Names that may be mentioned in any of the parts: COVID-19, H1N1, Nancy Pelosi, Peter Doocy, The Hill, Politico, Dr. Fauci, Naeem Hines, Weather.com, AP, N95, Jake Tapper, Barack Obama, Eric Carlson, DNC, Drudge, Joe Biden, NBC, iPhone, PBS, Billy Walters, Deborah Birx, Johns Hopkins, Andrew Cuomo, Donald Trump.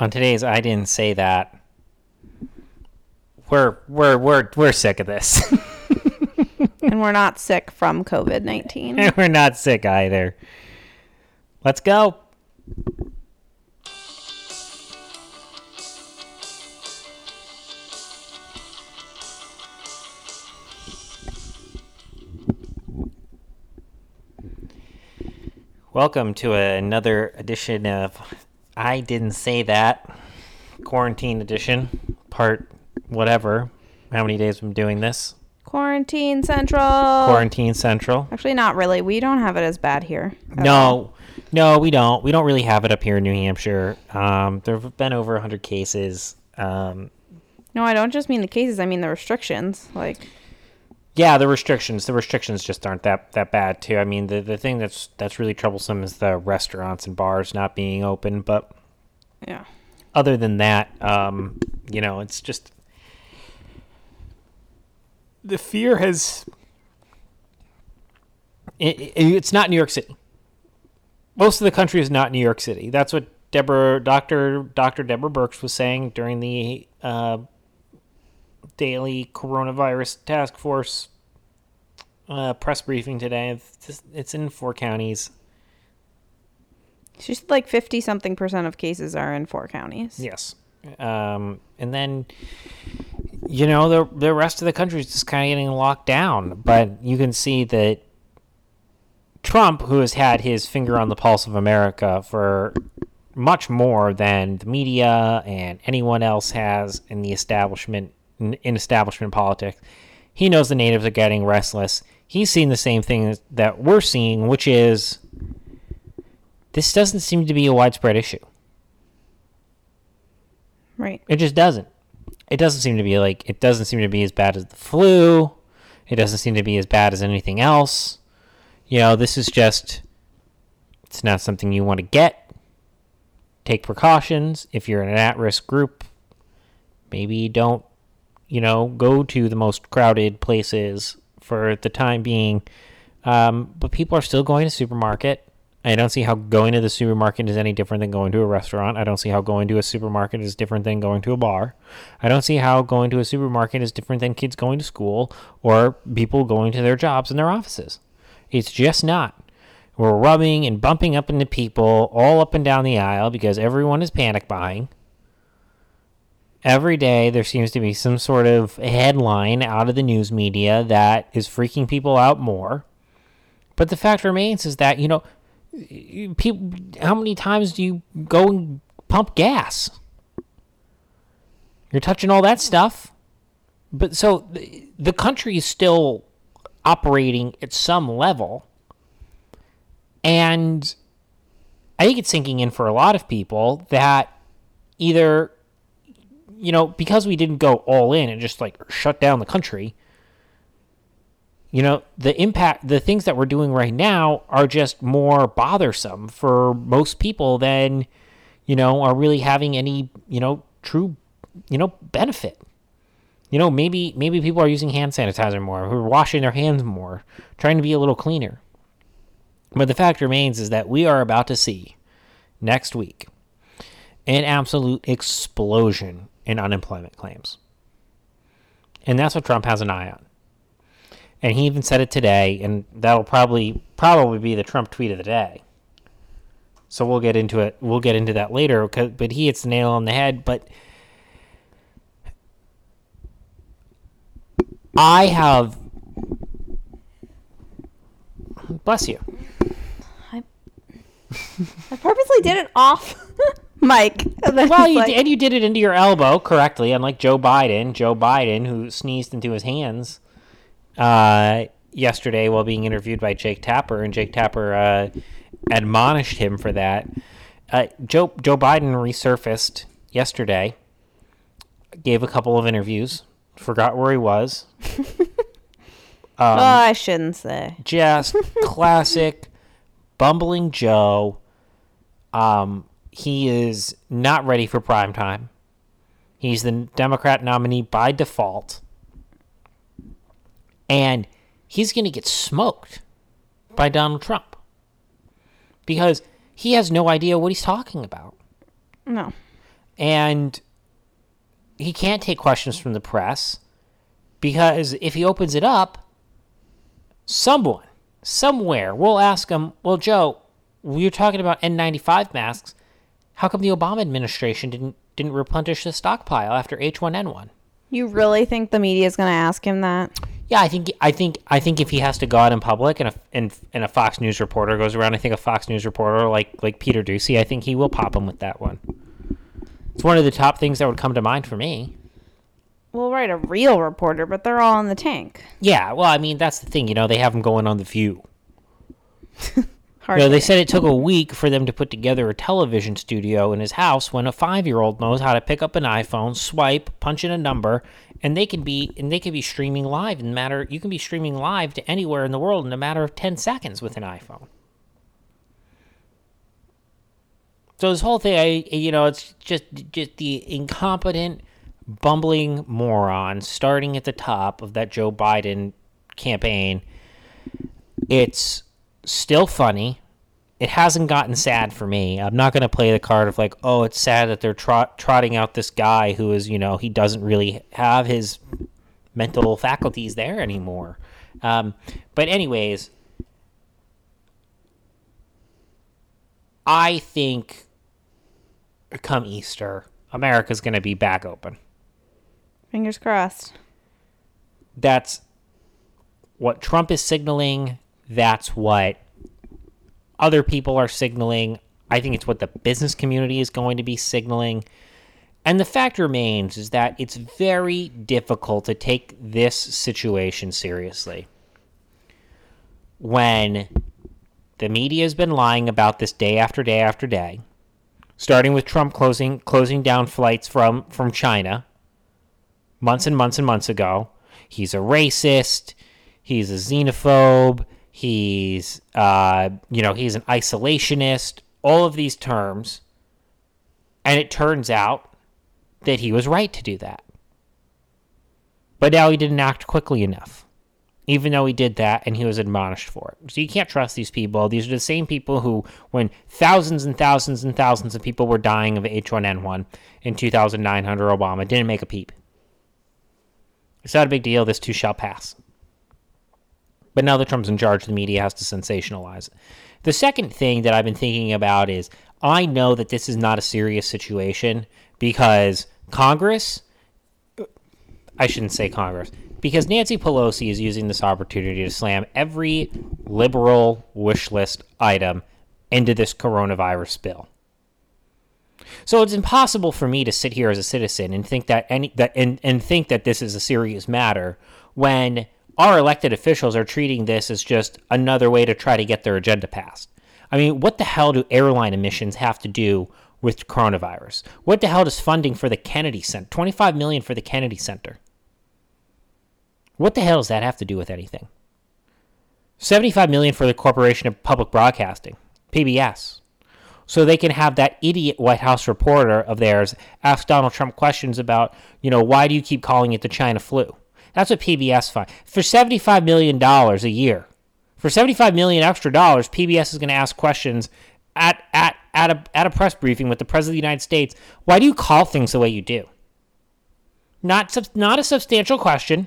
On today's I Didn't Say That, we're sick of this. And we're not sick from COVID-19. And we're not sick either. Let's go. Welcome to another edition of I Didn't Say That, Quarantine Edition, part whatever. How many days we've been doing this? Quarantine Central. Quarantine Central. Actually, not really. We don't have it as bad here. Okay. No, we don't. We don't really have it up here in New Hampshire. There have been over 100 cases. No, I don't just mean the cases. I mean the restrictions. Yeah, the restrictions. The restrictions just aren't that bad, too. I mean, the thing that's really troublesome is the restaurants and bars not being open. But yeah, other than that, it's just the fear has. It's not New York City. Most of the country is not New York City. That's what Dr. Deborah Birx was saying during the daily coronavirus task force press briefing today. It's in 4 counties. She said 50-something% of cases are in 4 counties. Yes. And then, the rest of the country is just kind of getting locked down. But you can see that Trump, who has had his finger on the pulse of America for much more than the media and anyone else has in the establishment, in establishment politics, he knows the natives are getting restless. He's seen the same thing that we're seeing, which is this doesn't seem to be a widespread issue. Right. It just doesn't. It doesn't seem to be it doesn't seem to be as bad as the flu. It doesn't seem to be as bad as anything else. This is just, it's not something you want to get. Take precautions. If you're in an at-risk group, maybe don't, go to the most crowded places for the time being. But people are still going to the supermarket. I don't see how going to the supermarket is any different than going to a restaurant. I don't see how going to a supermarket is different than going to a bar. I don't see how going to a supermarket is different than kids going to school or people going to their jobs and their offices. It's just not. We're rubbing and bumping up into people all up and down the aisle because everyone is panic buying. Every day there seems to be some sort of headline out of the news media that is freaking people out more. But the fact remains is that, people, how many times do you go and pump gas? You're touching all that stuff. But so the country is still operating at some level. And I think it's sinking in for a lot of people that either, because we didn't go all in and just shut down the country, the impact, the things that we're doing right now are just more bothersome for most people than, are really having any, true, benefit. Maybe people are using hand sanitizer more, who are washing their hands more, trying to be a little cleaner. But the fact remains is that we are about to see next week an absolute explosion in unemployment claims. And that's what Trump has an eye on. And he even said it today, and that'll probably be the Trump tweet of the day. So we'll get into it. We'll get into that later, but he hits the nail on the head. But I have... Bless you. I purposely did it off mic. Well, you did it into your elbow correctly, unlike Joe Biden, who sneezed into his hands yesterday while being interviewed by Jake Tapper, and Jake Tapper admonished him for that. Joe Biden resurfaced yesterday, gave a couple of interviews, forgot where he was. I shouldn't say. Just classic bumbling Joe. He is not ready for prime time. He's the Democrat nominee by default. And he's going to get smoked by Donald Trump because he has no idea what he's talking about. No. And he can't take questions from the press, because if he opens it up, someone, somewhere will ask him, well, Joe, you're talking about N95 masks. How come the Obama administration didn't replenish the stockpile after H1N1? You really think the media is going to ask him that? Yeah, I think if he has to go out in public and a Fox News reporter goes around, I think a Fox News reporter like Peter Doocy, I think he will pop him with that one. It's one of the top things that would come to mind for me. Well, right, a real reporter, but they're all in the tank. Yeah, well, I mean, that's the thing, you know, they have them going on The View. They said it took a week for them to put together a television studio in his house when a 5-year-old knows how to pick up an iPhone, swipe, punch in a number, and they can be streaming live in a matter. You can be streaming live to anywhere in the world in a matter of 10 seconds with an iPhone. So this whole thing, it's just the incompetent, bumbling moron starting at the top of that Joe Biden campaign. It's still funny. It hasn't gotten sad for me. I'm not going to play the card of like, oh, it's sad that they're trotting out this guy who is, he doesn't really have his mental faculties there anymore. But anyways, I think come Easter, America's going to be back open. Fingers crossed. That's what Trump is signaling. That's what other people are signaling. I think it's what the business community is going to be signaling. And the fact remains is that it's very difficult to take this situation seriously when the media has been lying about this day after day after day, starting with Trump closing down flights from China months and months and months ago. He's a racist. He's a xenophobe. He's, he's an isolationist, all of these terms. And it turns out that he was right to do that. But now he didn't act quickly enough, even though he did that and he was admonished for it. So you can't trust these people. These are the same people who, when thousands and thousands and thousands of people were dying of H1N1 in 2009 under Obama, didn't make a peep. It's not a big deal. This too shall pass. But now that Trump's in charge, the media has to sensationalize it. The second thing that I've been thinking about is I know that this is not a serious situation because because Nancy Pelosi is using this opportunity to slam every liberal wish list item into this coronavirus bill. So it's impossible for me to sit here as a citizen and think that this is a serious matter when our elected officials are treating this as just another way to try to get their agenda passed. I mean, what the hell do airline emissions have to do with coronavirus? What the hell does funding for the Kennedy Center, $25 million for the Kennedy Center? What the hell does that have to do with anything? $75 million for the Corporation of Public Broadcasting, PBS, so they can have that idiot White House reporter of theirs ask Donald Trump questions about, why do you keep calling it the China flu? That's what PBS finds. For $75 million a year, for $75 million extra dollars, PBS is going to ask questions at a press briefing with the President of the United States. Why do you call things the way you do? Not a substantial question.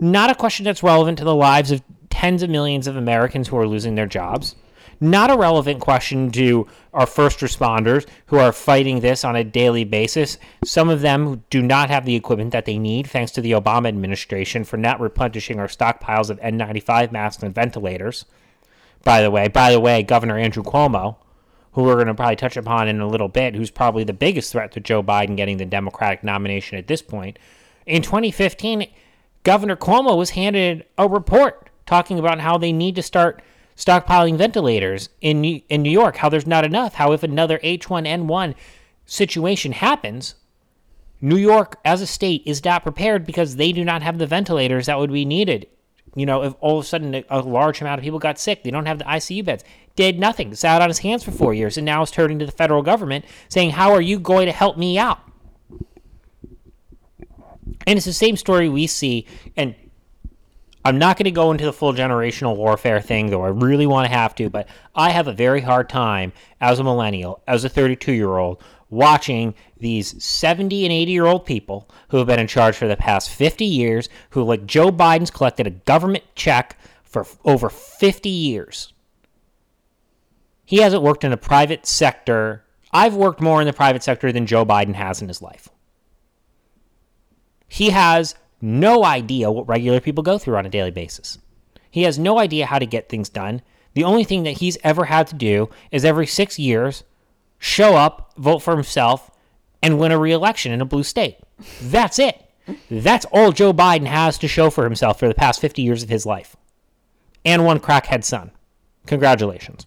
Not a question that's relevant to the lives of tens of millions of Americans who are losing their jobs. Not a relevant question to our first responders who are fighting this on a daily basis. Some of them who do not have the equipment that they need, thanks to the Obama administration for not replenishing our stockpiles of N95 masks and ventilators. By the way, Governor Andrew Cuomo, who we're going to probably touch upon in a little bit, who's probably the biggest threat to Joe Biden getting the Democratic nomination at this point. In 2015, Governor Cuomo was handed a report talking about how they need to start stockpiling ventilators in New York, how there's not enough, how if another H1N1 situation happens, New York as a state is not prepared because they do not have the ventilators that would be needed. If all of a sudden a large amount of people got sick, they don't have the ICU beds. Did nothing, sat on his hands for 4 years, and now is turning to the federal government saying, how are you going to help me out? And it's the same story we see, and I'm not going to go into the full generational warfare thing, though I really want to have to, but I have a very hard time as a millennial, as a 32-year-old, watching these 70 and 80-year-old people who have been in charge for the past 50 years, who, like Joe Biden's, collected a government check for over 50 years. He hasn't worked in the private sector. I've worked more in the private sector than Joe Biden has in his life. He has no idea what regular people go through on a daily basis. He has no idea how to get things done. The only thing that he's ever had to do is every 6 years show up, vote for himself, and win a re-election in a blue state. That's it. That's all Joe Biden has to show for himself for the past 50 years of his life. And one crackhead son. Congratulations.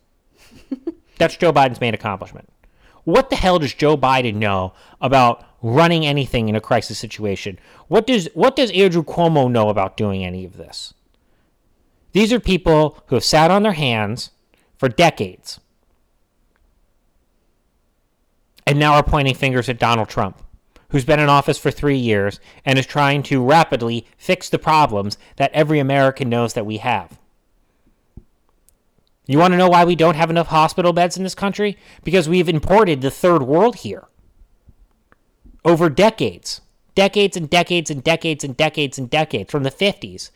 That's Joe Biden's main accomplishment. What the hell does Joe Biden know about running anything in a crisis situation? What does Andrew Cuomo know about doing any of this? These are people who have sat on their hands for decades and now are pointing fingers at Donald Trump, who's been in office for 3 years and is trying to rapidly fix the problems that every American knows that we have. You want to know why we don't have enough hospital beds in this country? Because we've imported the third world here over decades. Decades and decades and decades and decades and decades from the 50s.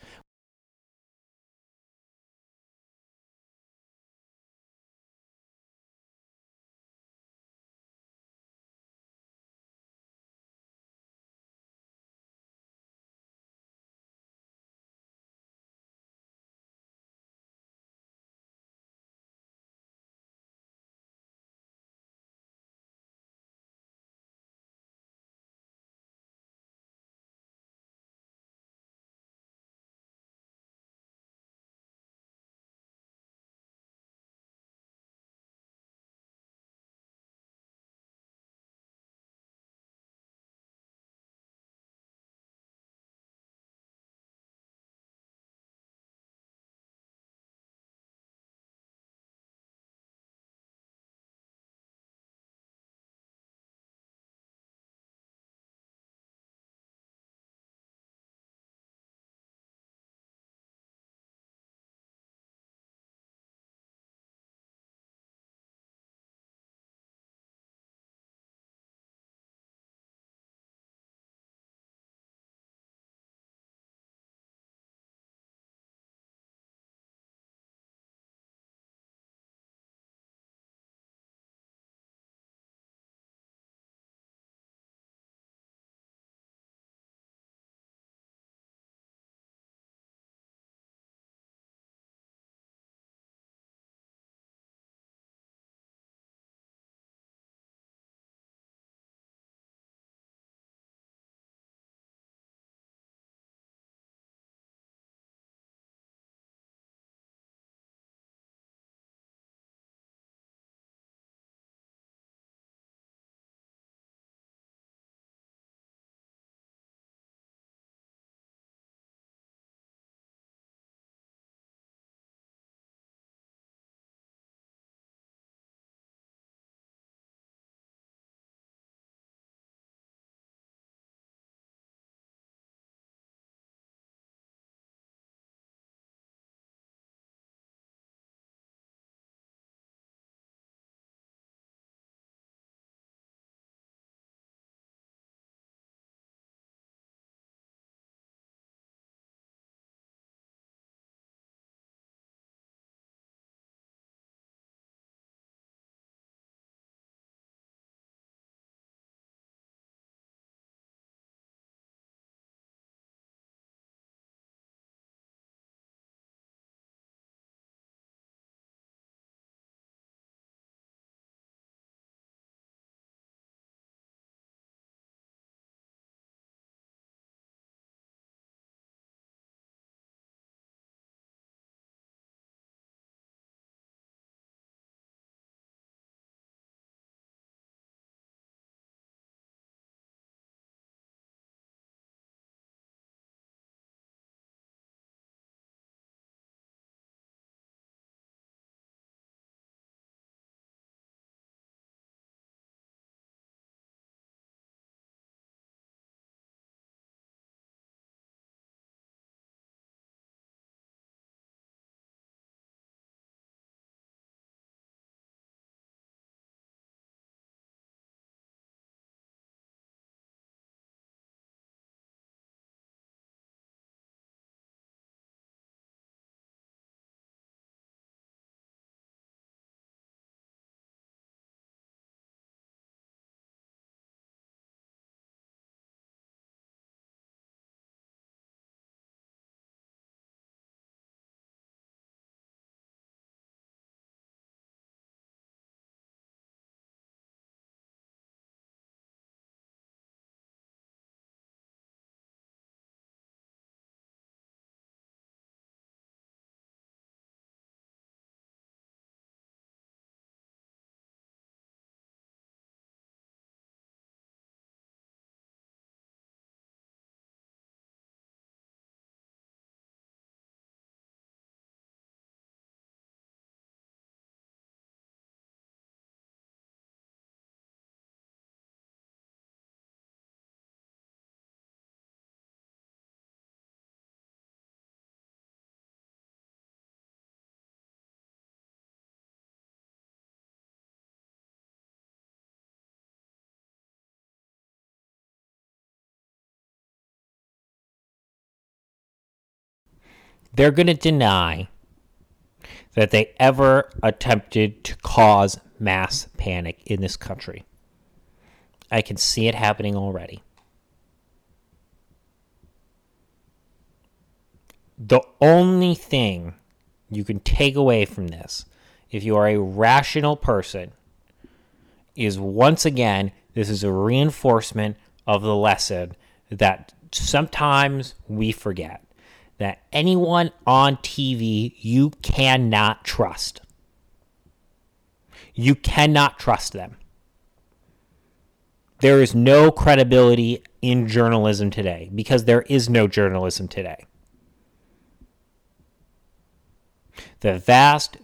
They're going to deny that they ever attempted to cause mass panic in this country. I can see it happening already. The only thing you can take away from this, if you are a rational person, is once again, this is a reinforcement of the lesson that sometimes we forget. That anyone on TV you cannot trust. You cannot trust them. There is no credibility in journalism today because there is no journalism today. The vast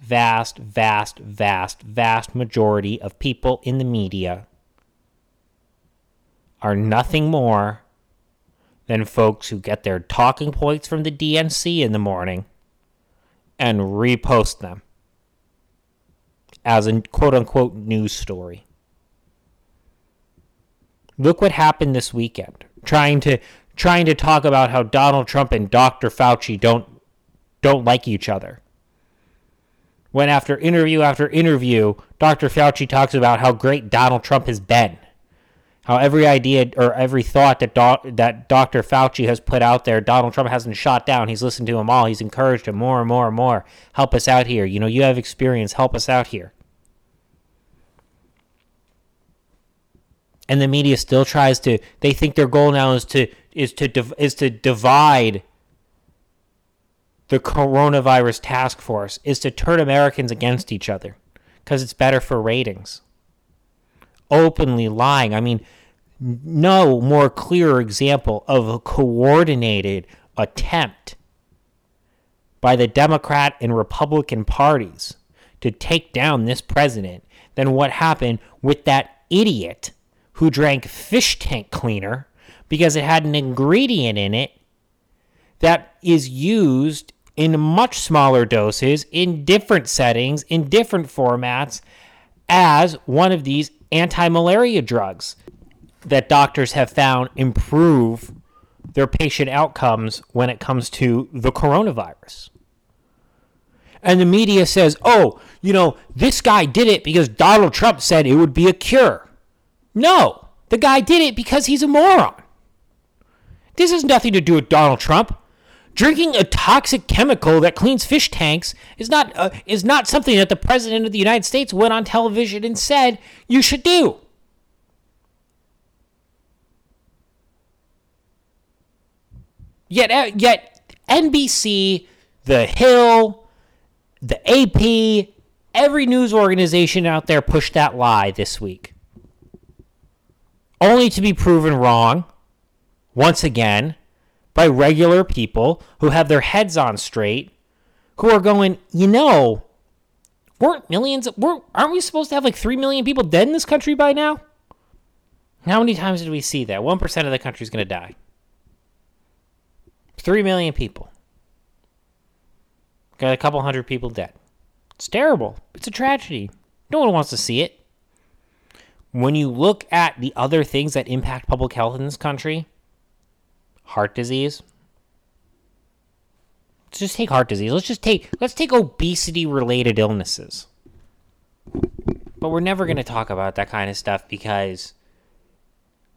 majority of people in the media are nothing more than folks who get their talking points from the DNC in the morning and repost them as a quote-unquote news story. Look what happened this weekend. Trying to talk about how Donald Trump and Dr. Fauci don't like each other. When after interview, Dr. Fauci talks about how great Donald Trump has been. How every idea or every thought that Dr. Fauci has put out there, Donald Trump hasn't shot down. He's listened to them all. He's encouraged him more and more and more. Help us out here. You know, you have experience. Help us out here. And the media still tries to. They think their goal now is to divide the coronavirus task force. Is to turn Americans against each other because it's better for ratings. Openly lying. I mean, no more clear example of a coordinated attempt by the Democrat and Republican parties to take down this president than what happened with that idiot who drank fish tank cleaner because it had an ingredient in it that is used in much smaller doses, in different settings, in different formats, as one of these anti-malaria drugs that doctors have found improve their patient outcomes when it comes to the coronavirus. And the media says, oh, you know, this guy did it because Donald Trump said it would be a cure. No, the guy did it because he's a moron. This has nothing to do with Donald Trump. Drinking a toxic chemical that cleans fish tanks is not something that the President of the United States went on television and said you should do. Yet NBC, The Hill, the AP, every news organization out there pushed that lie this week. Only to be proven wrong, once again, by regular people who have their heads on straight, who are going, you know, aren't we supposed to have like 3 million people dead in this country by now? How many times did we see that? 1% of the country is going to die. 3 million people. Got a couple hundred people dead. It's terrible. It's a tragedy. No one wants to see it. When you look at the other things that impact public health in this country, heart disease. Let's just take heart disease. Let's take obesity-related illnesses. But we're never going to talk about that kind of stuff because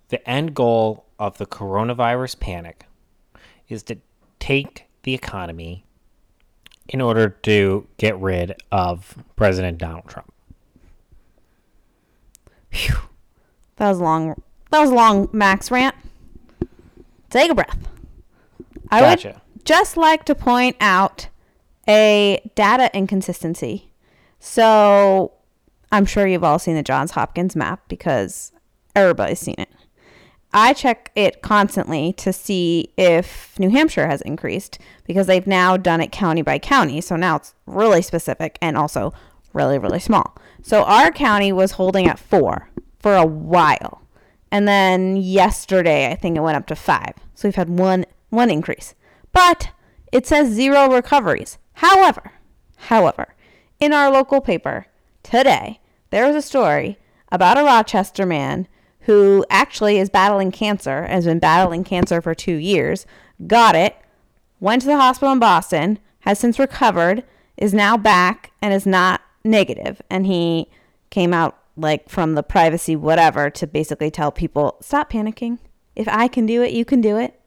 the end goal of the coronavirus panic is to take the economy in order to get rid of President Donald Trump. Phew. That was long, Max rant. Take a breath. I would just like to point out a data inconsistency. So I'm sure you've all seen the Johns Hopkins map because everybody's seen it. I check it constantly to see if New Hampshire has increased because they've now done it county by county. So now it's really specific and also really, really small. So our county was holding at 4 for a while. And then yesterday, I think it went up to 5. So we've had one increase. But it says 0 recoveries. However, in our local paper today, there was a story about a Rochester man who actually is battling cancer, has been battling cancer for 2 years, got it, went to the hospital in Boston, has since recovered, is now back, and is not negative. And he came out like from the privacy whatever to basically tell people, stop panicking. If I can do it, you can do it.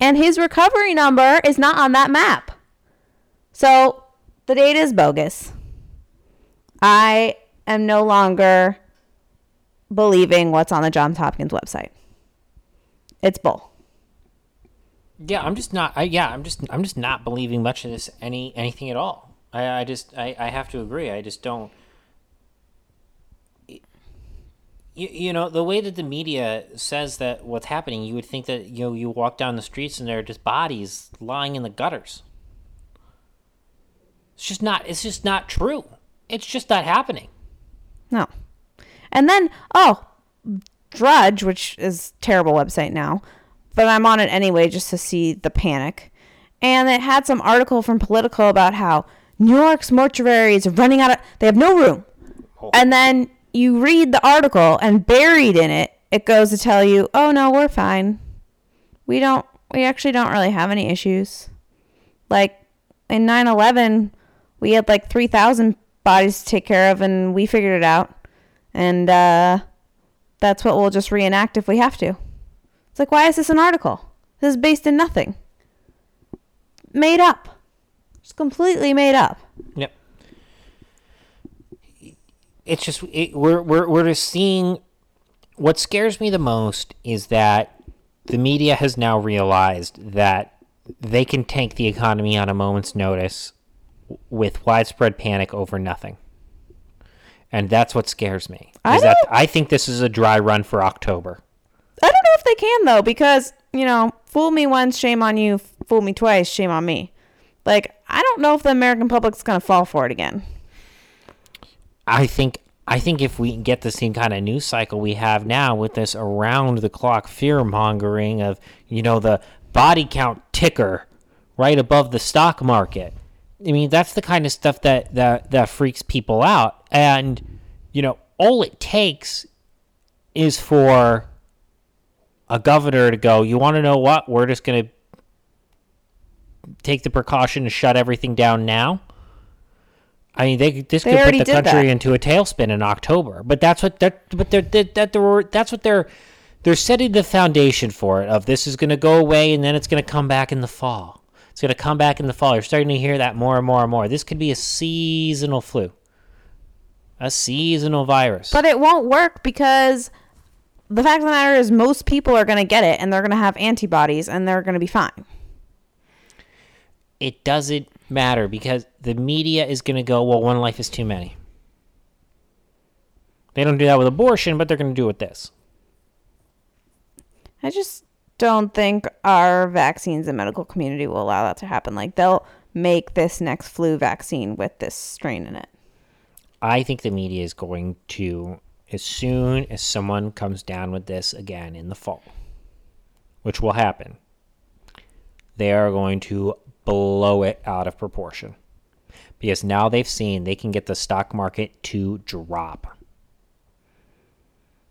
And his recovery number is not on that map. So the data is bogus. I am no longer believing what's on the Johns Hopkins website. It's bull. Yeah, I'm just not believing much of this anything at all. I have to agree. I just don't. You know, the way that the media says that what's happening, you would think that, you know, you walk down the streets and there are just bodies lying in the gutters. It's just not true. It's just not happening. No. And then, Drudge, which is a terrible website now, but I'm on it anyway just to see the panic. And it had some article from Politico about how New York's mortuaries are running out of... They have no room. Oh. And then you read the article, and buried in it, it goes to tell you, oh, no, we're fine. We actually don't really have any issues. Like, in 9/11, we had like 3,000 bodies to take care of, and we figured it out. And that's what we'll just reenact if we have to. It's like, why is this an article? This is based in nothing. Made up. Just completely made up. Yep. It's just we're just seeing. What scares me the most is that the media has now realized that they can tank the economy on a moment's notice with widespread panic over nothing. And that's what scares me. I think this is a dry run for October. I don't know if they can, though, because, you know, fool me once, shame on you. Fool me twice, shame on me. Like, I don't know if the American public's going to fall for it again. I think if we get the same kind of news cycle we have now with this around-the-clock fear-mongering of, you know, the body count ticker right above the stock market. I mean, that's the kind of stuff that freaks people out. And, you know, all it takes is for a governor to go, you want to know what? We're just going to take the precaution to shut everything down now. I mean, they could put the country into a tailspin in October. But that's what they're setting the foundation for it. Of this is going to go away, and then it's going to come back in the fall. It's going to come back in the fall. You're starting to hear that more and more and more. This could be a seasonal flu, a seasonal virus. But it won't work because. The fact of the matter is most people are going to get it, and they're going to have antibodies, and they're going to be fine. It doesn't matter because the media is going to go, well, one life is too many. They don't do that with abortion, but they're going to do it with this. I just don't think our vaccines and medical community will allow that to happen. Like, they'll make this next flu vaccine with this strain in it. I think the media is going to... As soon as someone comes down with this again in the fall, which will happen, they are going to blow it out of proportion. Because now they've seen they can get the stock market to drop.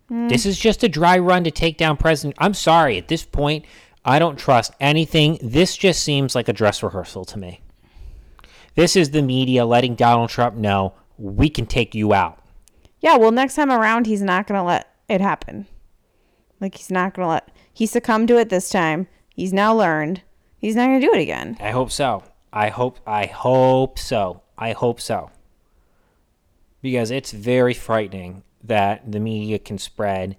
This is just a dry run to take down President. I'm sorry, at this point, I don't trust anything. This just seems like a dress rehearsal to me. This is the media letting Donald Trump know, we can take you out. Yeah, well, next time around, he's not going to let it happen. Like, he's not going to let... He succumbed to it this time. He's now learned. He's not going to do it again. I hope so. I hope so. Because it's very frightening that the media can spread...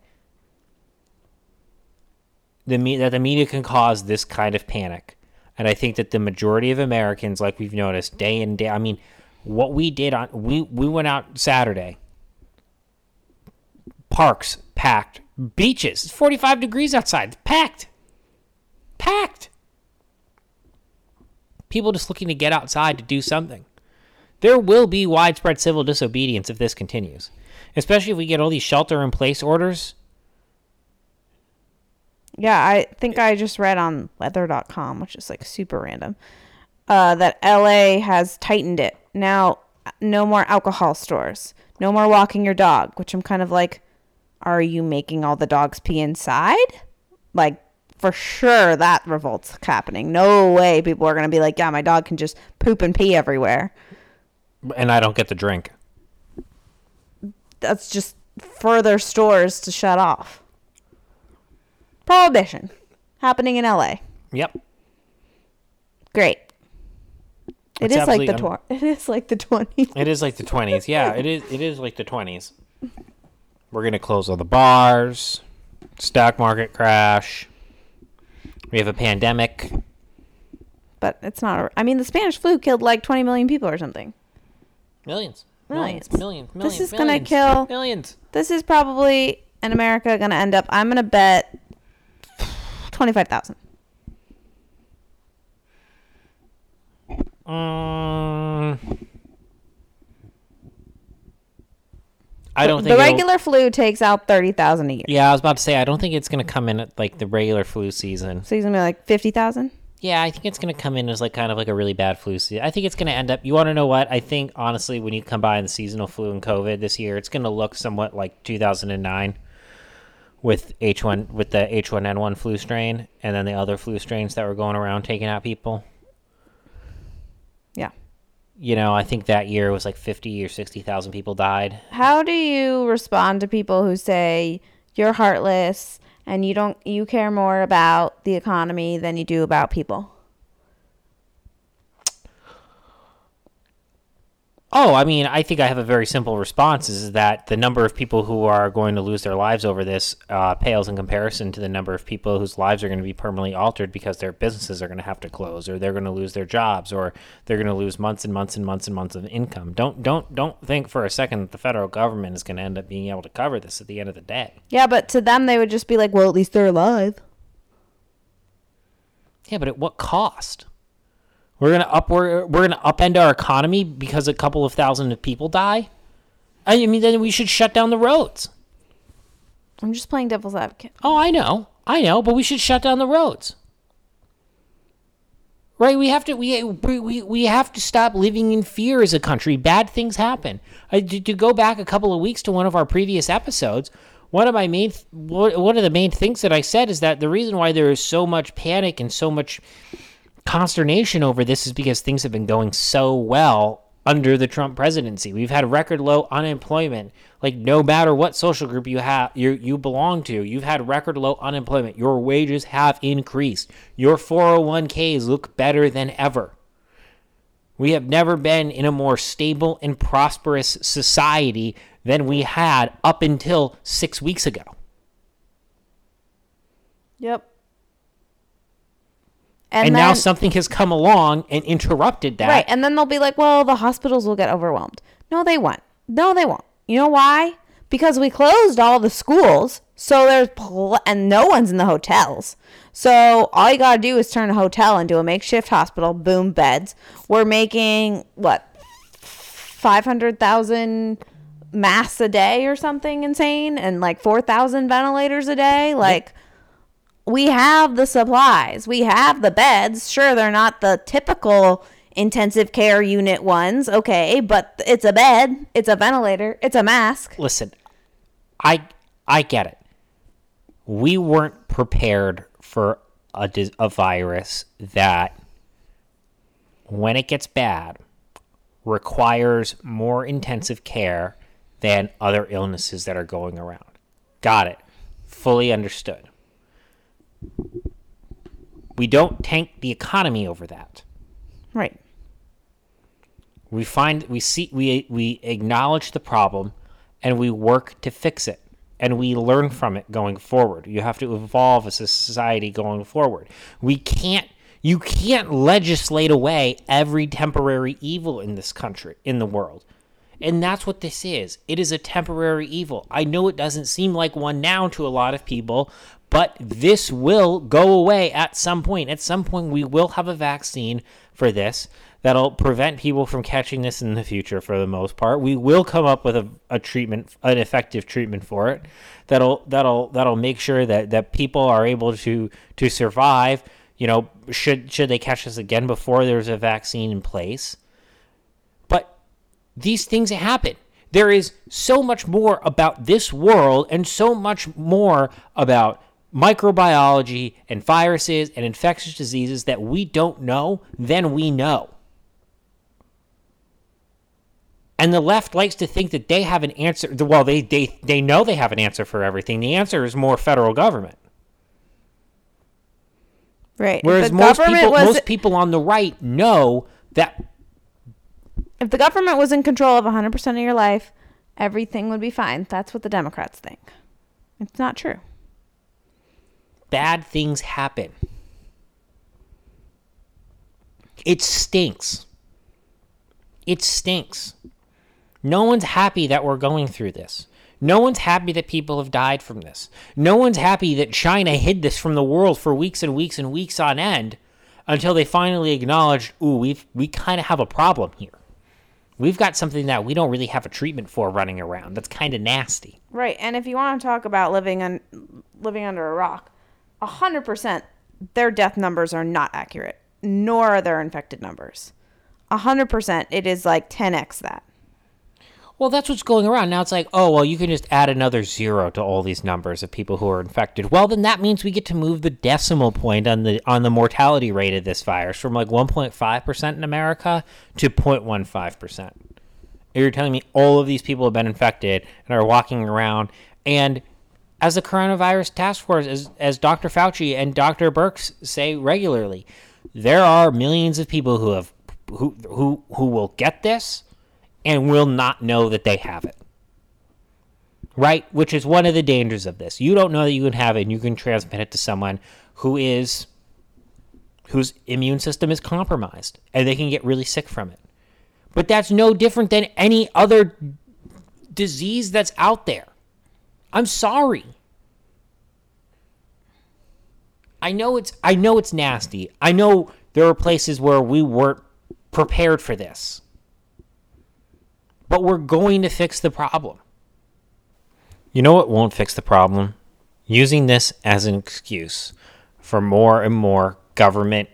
that the media can cause this kind of panic. And I think that the majority of Americans, like we've noticed, day in, day... I mean, what we did on... We went out Saturday... Parks packed, beaches. It's 45 degrees outside. Packed. People just looking to get outside to do something. There will be widespread civil disobedience if this continues, especially if we get all these shelter-in-place orders. Yeah, I think I just read on Weather.com, which is like super random, that LA has tightened it. Now, no more alcohol stores. No more walking your dog, which I'm kind of like. Are you making all the dogs pee inside? Like, for sure that revolt's happening. No way people are going to be like, yeah, my dog can just poop and pee everywhere. And I don't get the drink. That's just further stores to shut off. Prohibition happening in LA. Yep. Great. It is like the 20s. Yeah, it is like the 20s. We're going to close all the bars. Stock market crash. We have a pandemic. But it's not... the Spanish flu killed like 20 million people or something. Millions. This is going to kill... Millions. This is probably, in America, going to end up... I'm going to bet 25,000. I don't think the regular flu takes out 30,000 a year. Yeah, I was about to say I don't think it's going to come in at like the regular flu season. So it's going to be like 50,000? Yeah, I think it's going to come in as like kind of like a really bad flu season. I think it's going to end up. You want to know what? I think honestly, when you combine the seasonal flu and COVID this year, it's going to look somewhat like 2009 with the H1N1 flu strain, and then the other flu strains that were going around taking out people. Yeah. You know, I think that year was like 50 or 60,000 people died. How do you respond to people who say you're heartless and you care more about the economy than you do about people? Oh, I think I have a very simple response, is that the number of people who are going to lose their lives over this pales in comparison to the number of people whose lives are going to be permanently altered because their businesses are going to have to close, or they're going to lose their jobs, or they're going to lose months and months and months and months of income. Don't think for a second that the federal government is going to end up being able to cover this at the end of the day. Yeah, but to them, they would just be like, well, at least they're alive. Yeah, but at what cost? We're gonna upend our economy because a couple of thousand of people die. Then we should shut down the roads. I'm just playing devil's advocate. Oh, I know, but we should shut down the roads, right? We have to stop living in fear as a country. Bad things happen. To go back a couple of weeks to one of our previous episodes, one of the main things that I said is that the reason why there is so much panic and so much consternation over this is because things have been going so well under the Trump presidency. We've had record low unemployment. Like, no matter what social group you belong to, you've had record low unemployment. Your wages have increased. Your 401ks look better than ever. We have never been in a more stable and prosperous society than we had up until 6 weeks ago. Yep. And then, now something has come along and interrupted that. Right, and then they'll be like, well, the hospitals will get overwhelmed. No, they won't. You know why? Because we closed all the schools, so and no one's in the hotels. So all you got to do is turn a hotel into a makeshift hospital, boom, beds. We're making, 500,000 masks a day or something insane, and 4,000 ventilators a day, yep. We have the supplies. We have the beds. Sure, they're not the typical intensive care unit ones. Okay, but it's a bed. It's a ventilator. It's a mask. Listen, I get it. We weren't prepared for a virus that, when it gets bad, requires more intensive care than other illnesses that are going around. Got it. Fully understood. We don't tank the economy over that. Right. We acknowledge the problem, and we work to fix it, and we learn from it going forward. You have to evolve as a society going forward. You can't legislate away every temporary evil in this country, in the world. And that's what this is. It is a temporary evil. I know it doesn't seem like one now to a lot of people, but this will go away at some point. At some point, we will have a vaccine for this that'll prevent people from catching this in the future for the most part. We will come up with a treatment, an effective treatment for it that'll make sure that people are able to survive, you know, should they catch this again before there's a vaccine in place. But these things happen. There is so much more about this world and so much more about microbiology and viruses and infectious diseases that we don't know, then we know. And the left likes to think that they have an answer. Well, they know they have an answer for everything. The answer is more federal government. Right. Whereas most people on the right know that if the government was in control of 100% of your life, everything would be fine. That's what the Democrats think. It's not true. Bad things happen. It stinks. It stinks. No one's happy that we're going through this. No one's happy that people have died from this. No one's happy that China hid this from the world for weeks and weeks and weeks on end until they finally acknowledged, ooh, we kind of have a problem here. We've got something that we don't really have a treatment for running around. That's kind of nasty. Right, and if you want to talk about living under a rock, 100% their death numbers are not accurate, nor are their infected numbers. 100%, it is like 10x that. Well, that's what's going around. Now it's like, oh, well, you can just add another zero to all these numbers of people who are infected. Well, then that means we get to move the decimal point on the mortality rate of this virus from like 1.5% in America to 0.15%. You're telling me all of these people have been infected and are walking around. And as the coronavirus task force, as Dr. Fauci and Dr. Birx say regularly, there are millions of people who will get this and will not know that they have it, right? Which is one of the dangers of this. You don't know that you can have it, and you can transmit it to someone whose immune system is compromised, and they can get really sick from it. But that's no different than any other disease that's out there. I'm sorry. I know it's nasty. I know there are places where we weren't prepared for this. But we're going to fix the problem. You know what won't fix the problem? Using this as an excuse for more and more government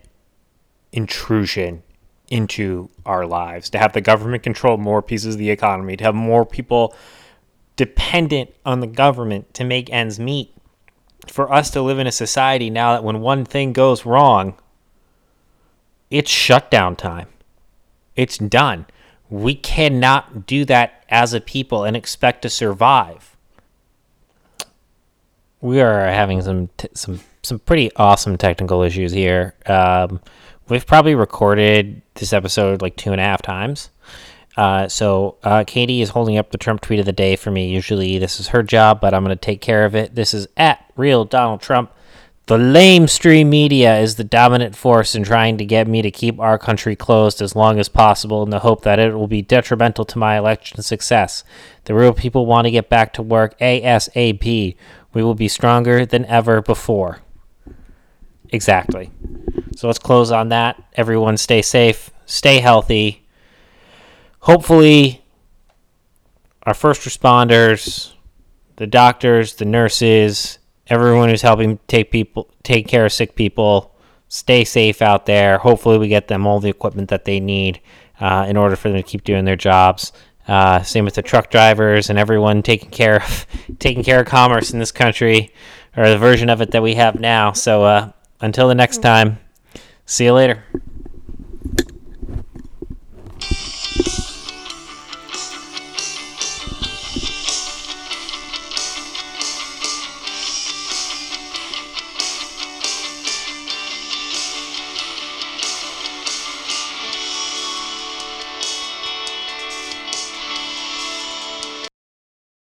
intrusion into our lives. To have the government control more pieces of the economy. To have more people dependent on the government to make ends meet. For us to live in a society now that when one thing goes wrong, it's shutdown time. It's done. We cannot do that as a people and expect to survive. We are having some pretty awesome technical issues here. We've probably recorded this episode like 2.5 times. So Katie is holding up the Trump tweet of the day for me. Usually this is her job, but I'm going to take care of it. This is @RealDonaldTrump. The lamestream media is the dominant force in trying to get me to keep our country closed as long as possible in the hope that it will be detrimental to my election success. The real people want to get back to work ASAP. We will be stronger than ever before. Exactly. So let's close on that. Everyone stay safe, stay healthy. Hopefully, our first responders, the doctors, the nurses, everyone who's helping take care of sick people, stay safe out there. Hopefully we get them all the equipment that they need in order for them to keep doing their jobs. Same with the truck drivers and everyone taking care of commerce in this country, or the version of it that we have now. So until the next time, see you later.